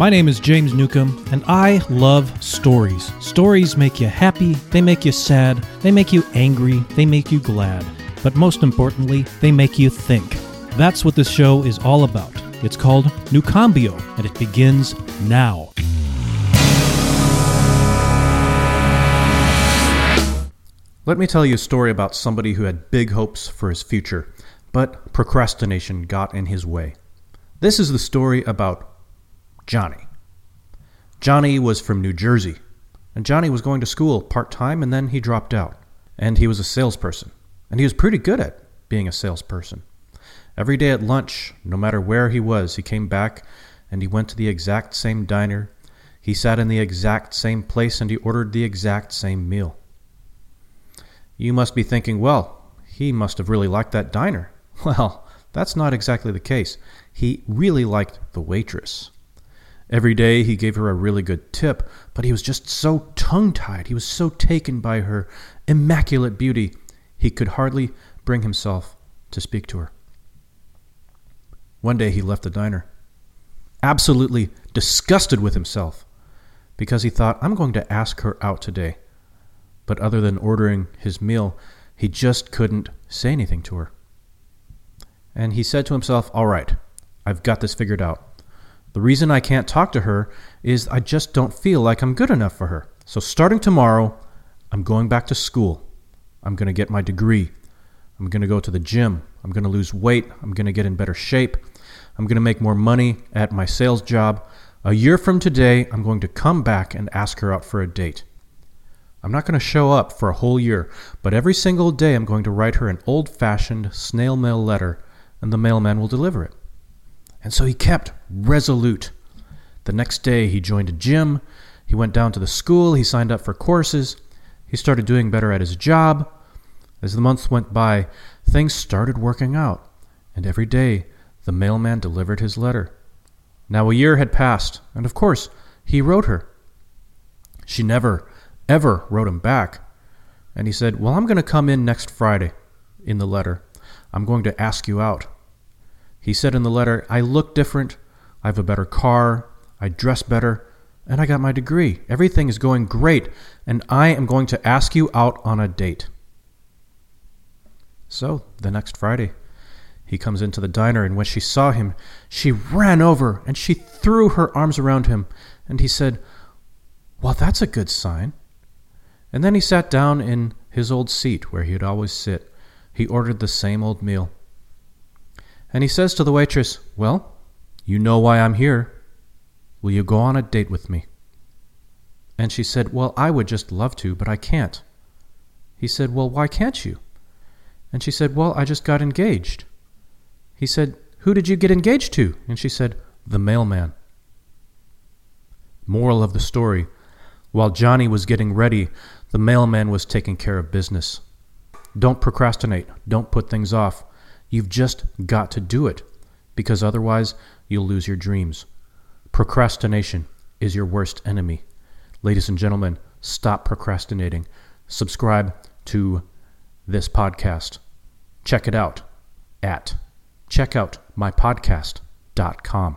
My name is James Newcomb, and I love stories. Stories make you happy, they make you sad, they make you angry, they make you glad. But most importantly, they make you think. That's what this show is all about. It's called Newcombio, and it begins now. Let me tell you a story about somebody who had big hopes for his future, but procrastination got in his way. This is the story about Johnny. Johnny was from New Jersey, and Johnny was going to school part-time, and then he dropped out. And he was a salesperson, and he was pretty good at being a salesperson. Every day at lunch, no matter where he was, he came back, and he went to the exact same diner. He sat in the exact same place, and he ordered the exact same meal. You must be thinking, well, he must have really liked that diner. Well, that's not exactly the case. He really liked the waitress. Every day he gave her a really good tip, but he was just so tongue-tied. He was so taken by her immaculate beauty, he could hardly bring himself to speak to her. One day he left the diner, absolutely disgusted with himself, because he thought, I'm going to ask her out today. But other than ordering his meal, he just couldn't say anything to her. And he said to himself, all right, I've got this figured out. The reason I can't talk to her is I just don't feel like I'm good enough for her. So starting tomorrow, I'm going back to school. I'm going to get my degree. I'm going to go to the gym. I'm going to lose weight. I'm going to get in better shape. I'm going to make more money at my sales job. A year from today, I'm going to come back and ask her out for a date. I'm not going to show up for a whole year, but every single day I'm going to write her an old-fashioned snail mail letter, and the mailman will deliver it. And so he kept resolute. The next day he joined a gym, he went down to the school, he signed up for courses, he started doing better at his job. As the months went by, things started working out, and every day the mailman delivered his letter. Now a year had passed, and of course, he wrote her. She never, ever wrote him back. And he said, well, I'm going to come in next Friday in the letter. I'm going to ask you out. He said in the letter, I look different, I have a better car, I dress better, and I got my degree. Everything is going great, and I am going to ask you out on a date. So, the next Friday, he comes into the diner, and when she saw him, she ran over, and she threw her arms around him, and he said, well, that's a good sign. And then he sat down in his old seat where he would always sit. He ordered the same old meal. And he says to the waitress, well, you know why I'm here. Will you go on a date with me? And she said, well, I would just love to, but I can't. He said, well, why can't you? And she said, well, I just got engaged. He said, who did you get engaged to? And she said, the mailman. Moral of the story, while Johnny was getting ready, the mailman was taking care of business. Don't procrastinate. Don't put things off. You've just got to do it, because otherwise you'll lose your dreams. Procrastination is your worst enemy. Ladies and gentlemen, stop procrastinating. Subscribe to this podcast. Check it out at checkoutmypodcast.com.